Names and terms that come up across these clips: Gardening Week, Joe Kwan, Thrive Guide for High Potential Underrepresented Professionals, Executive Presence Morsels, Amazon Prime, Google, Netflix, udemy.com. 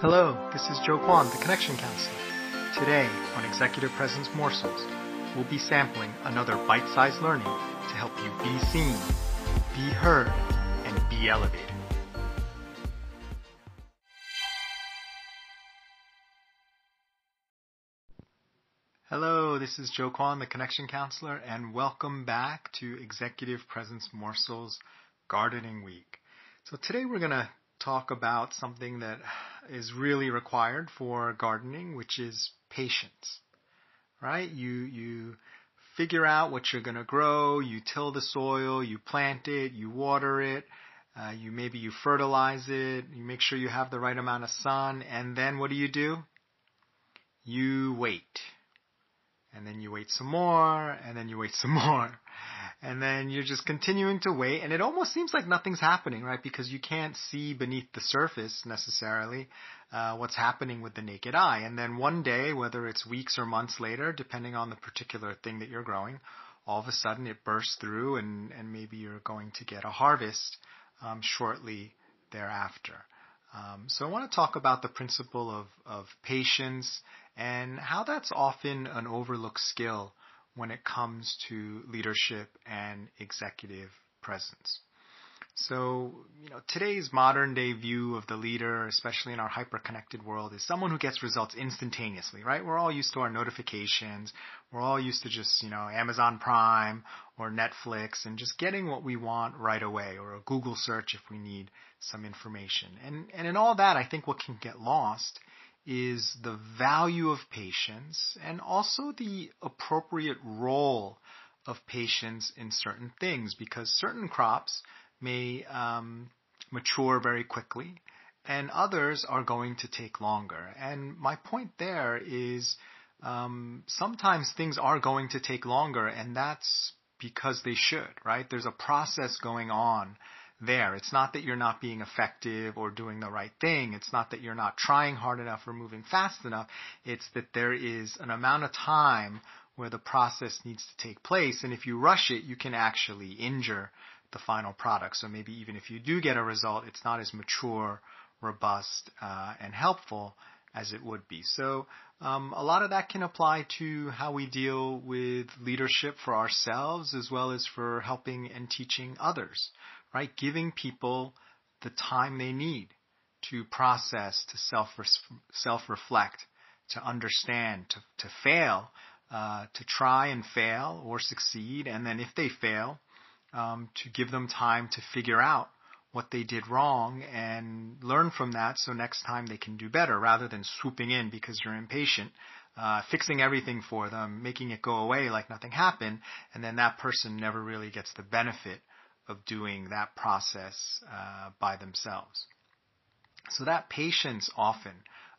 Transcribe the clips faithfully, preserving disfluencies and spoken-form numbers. Hello, this is Joe Kwan, the Connection Counselor. Today on Executive Presence Morsels, we'll be sampling another bite-sized learning to help you be seen, be heard, and be elevated. Hello, this is Joe Kwan, the Connection Counselor, and welcome back to Executive Presence Morsels Gardening Week. So today we're going to talk about something that is really required for gardening, which is patience, right? You, you figure out what you're going to grow, you till the soil, you plant it, you water it, uh, you maybe you fertilize it, you make sure you have the right amount of sun, and then what do you do? You wait. And then you wait some more, and then you wait some more. And then you're just continuing to wait, and it almost seems like nothing's happening, right? Because you can't see beneath the surface necessarily uh, what's happening with the naked eye. And then one day, whether it's weeks or months later, depending on the particular thing that you're growing, all of a sudden it bursts through, and, and maybe you're going to get a harvest um, shortly thereafter. Um, so I want to talk about the principle of, of patience and how that's often an overlooked skill when it comes to leadership and executive presence. So, you know, today's modern day view of the leader, especially in our hyper-connected world, is someone who gets results instantaneously, right? We're all used to our notifications. We're all used to just, you know, Amazon Prime or Netflix and just getting what we want right away, or a Google search if we need some information. And, and in all that, I think what can get lost is the value of patience and also the appropriate role of patience in certain things, because certain crops may um, mature very quickly and others are going to take longer. And my point there is um, sometimes things are going to take longer, and that's because they should, right? There's a process going on there. It's not that you're not being effective or doing the right thing. It's not that you're not trying hard enough or moving fast enough. It's that there is an amount of time where the process needs to take place. And if you rush it, you can actually injure the final product. So maybe even if you do get a result, it's not as mature, robust, uh, and helpful as it would be. So um, a lot of that can apply to how we deal with leadership for ourselves, as well as for helping and teaching others, right? Giving people the time they need to process, to self self-reflect, to understand, to, to fail, uh, to try and fail or succeed. And then if they fail, um, to give them time to figure out what they did wrong and learn from that, so next time they can do better, rather than swooping in because you're impatient, uh, fixing everything for them, making it go away like nothing happened, and then that person never really gets the benefit of doing that process uh, by themselves. So that patience often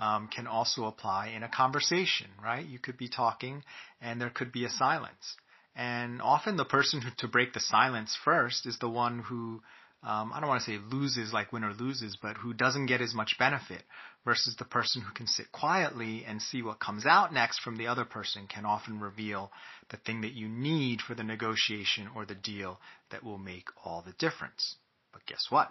um, can also apply in a conversation, right? You could be talking and there could be a silence. And often the person who to break the silence first is the one who, um, I don't want to say loses like winner loses, but who doesn't get as much benefit, versus the person who can sit quietly and see what comes out next from the other person can often reveal the thing that you need for the negotiation or the deal that will make all the difference. But guess what?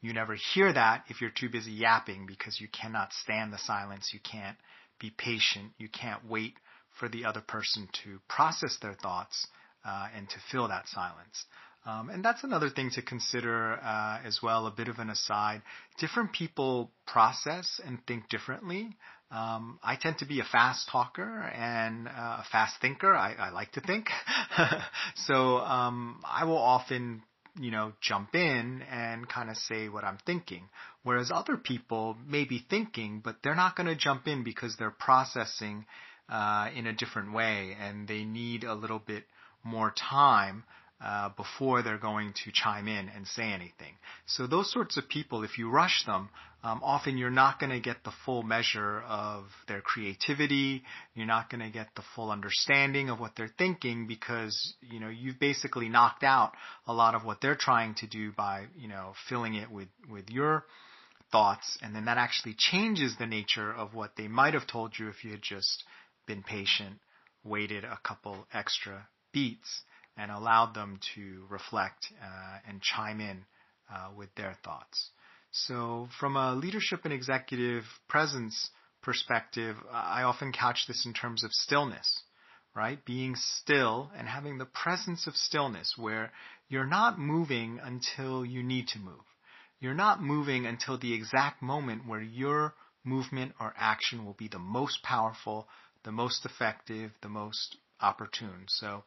You never hear that if you're too busy yapping, because you cannot stand the silence. You can't be patient. You can't wait for the other person to process their thoughts uh, and to fill that silence. Um, and that's another thing to consider uh, as well, a bit of an aside. Different people process and think differently. Um, I tend to be a fast talker and uh, a fast thinker. I, I like to think. So um, I will often, you know, jump in and kind of say what I'm thinking. Whereas other people may be thinking, but they're not going to jump in because they're processing Uh, in a different way, and they need a little bit more time uh, before they're going to chime in and say anything. So those sorts of people, if you rush them, um, often you're not going to get the full measure of their creativity. You're not going to get the full understanding of what they're thinking, because, you know, you've basically knocked out a lot of what they're trying to do by, you know, filling it with, with your thoughts. And then that actually changes the nature of what they might have told you if you had just been patient, waited a couple extra beats, and allowed them to reflect uh, and chime in uh, with their thoughts. So from a leadership and executive presence perspective, I often couch this in terms of stillness, right? Being still and having the presence of stillness where you're not moving until you need to move. You're not moving until the exact moment where your movement or action will be the most powerful, the most effective, the most opportune. So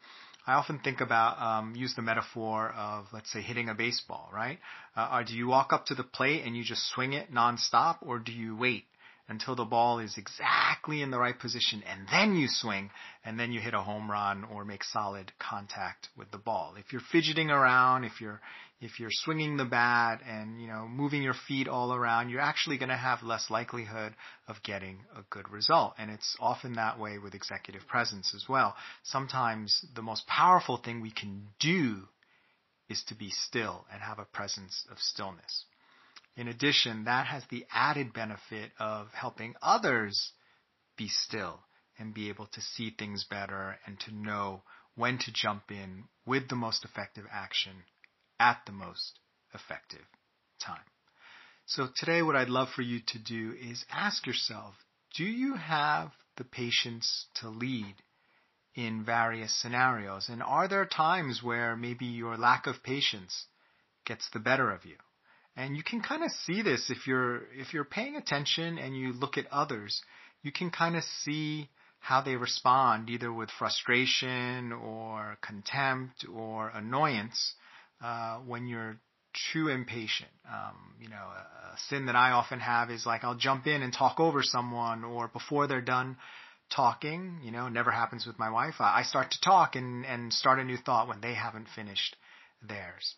I often think about, um, use the metaphor of, let's say, hitting a baseball, right? Uh, do you walk up to the plate and you just swing it nonstop, or do you wait until the ball is exactly in the right position and then you swing and then you hit a home run or make solid contact with the ball? If you're fidgeting around, if you're if you're swinging the bat and, you know, moving your feet all around, you're actually going to have less likelihood of getting a good result. And it's often that way with executive presence as well. Sometimes the most powerful thing we can do is to be still and have a presence of stillness. In addition, that has the added benefit of helping others be still and be able to see things better and to know when to jump in with the most effective action at the most effective time. So today, what I'd love for you to do is ask yourself, do you have the patience to lead in various scenarios? And are there times where maybe your lack of patience gets the better of you? And you can kind of see this if you're if you're paying attention and you look at others. You can kind of see how they respond, either with frustration or contempt or annoyance uh, when you're too impatient. Um, you know, a, a sin that I often have is like I'll jump in and talk over someone, or before they're done talking, you know, never happens with my wife. I, I start to talk and, and start a new thought when they haven't finished theirs.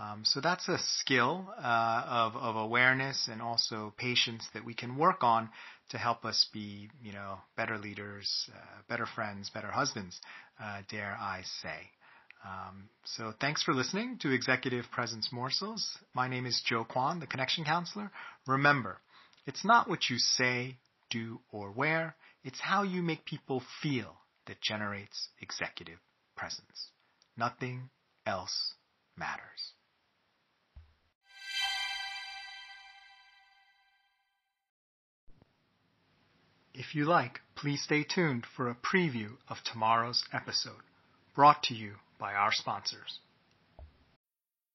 Um, so that's a skill uh, of, of awareness and also patience that we can work on to help us be, you know, better leaders, uh, better friends, better husbands, uh, dare I say. Um, so thanks for listening to Executive Presence Morsels. My name is Joe Kwan, the Connection Counselor. Remember, it's not what you say, do, or wear. It's how you make people feel that generates executive presence. Nothing else matters. If you like, please stay tuned for a preview of tomorrow's episode, brought to you by our sponsors.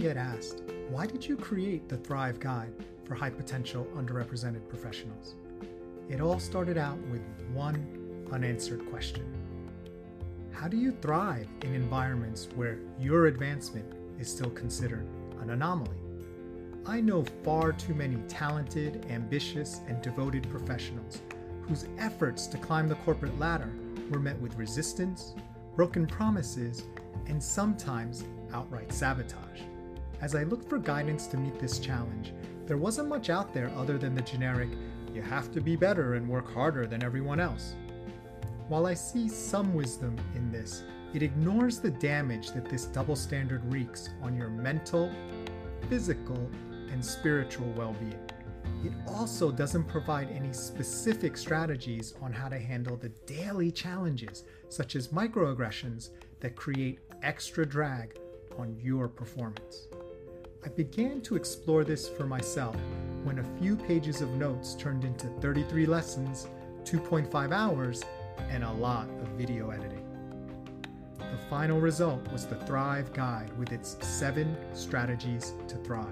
Get asked, why did you create the Thrive Guide for High Potential Underrepresented Professionals? It all started out with one unanswered question. How do you thrive in environments where your advancement is still considered an anomaly? I know far too many talented, ambitious, and devoted professionals whose efforts to climb the corporate ladder were met with resistance, broken promises, and sometimes outright sabotage. As I looked for guidance to meet this challenge, there wasn't much out there other than the generic, you have to be better and work harder than everyone else. While I see some wisdom in this, it ignores the damage that this double standard wreaks on your mental, physical, and spiritual well-being. It also doesn't provide any specific strategies on how to handle the daily challenges, such as microaggressions, that create extra drag on your performance. I began to explore this for myself when a few pages of notes turned into thirty-three lessons, two point five hours, and a lot of video editing. The final result was the Thrive Guide with its seven strategies to thrive.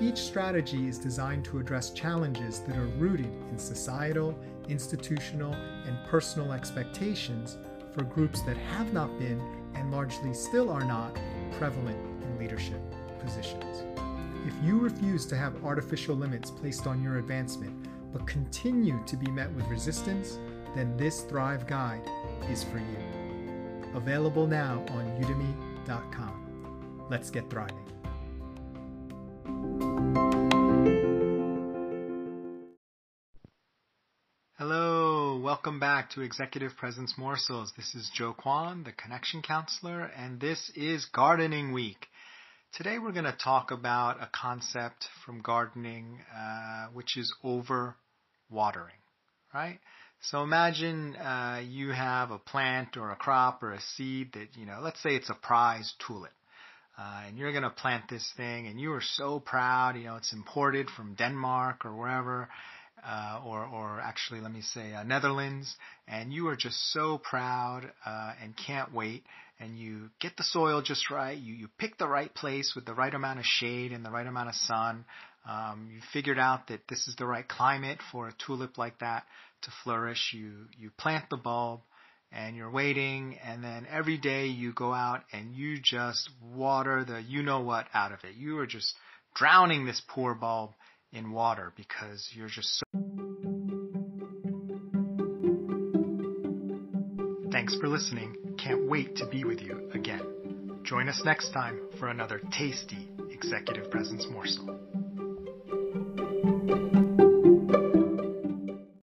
Each strategy is designed to address challenges that are rooted in societal, institutional, and personal expectations for groups that have not been, and largely still are not, prevalent in leadership positions. If you refuse to have artificial limits placed on your advancement, but continue to be met with resistance, then this Thrive Guide is for you. Available now on udemy dot com. Let's get thriving. Hello, welcome back to Executive Presence Morsels. This is Joe Kwan, the Connection Counselor, and this is Gardening Week. Today we're going to talk about a concept from gardening, uh, which is over-watering, right? So imagine uh, you have a plant or a crop or a seed that, you know, let's say it's a prize tulip. Uh, and you're going to plant this thing and you are so proud, you know, it's imported from Denmark or wherever, uh, or, or actually, let me say, uh, Netherlands. And you are just so proud uh, and can't wait. And you get the soil just right. You, you pick the right place with the right amount of shade and the right amount of sun. Um, you figured out that this is the right climate for a tulip like that to flourish. You, you plant the bulb and you're waiting, and then every day you go out and you just water the you-know-what out of it. You are just drowning this poor bulb in water because you're just so... Thanks for listening. Can't wait to be with you again. Join us next time for another tasty Executive Presence Morsel.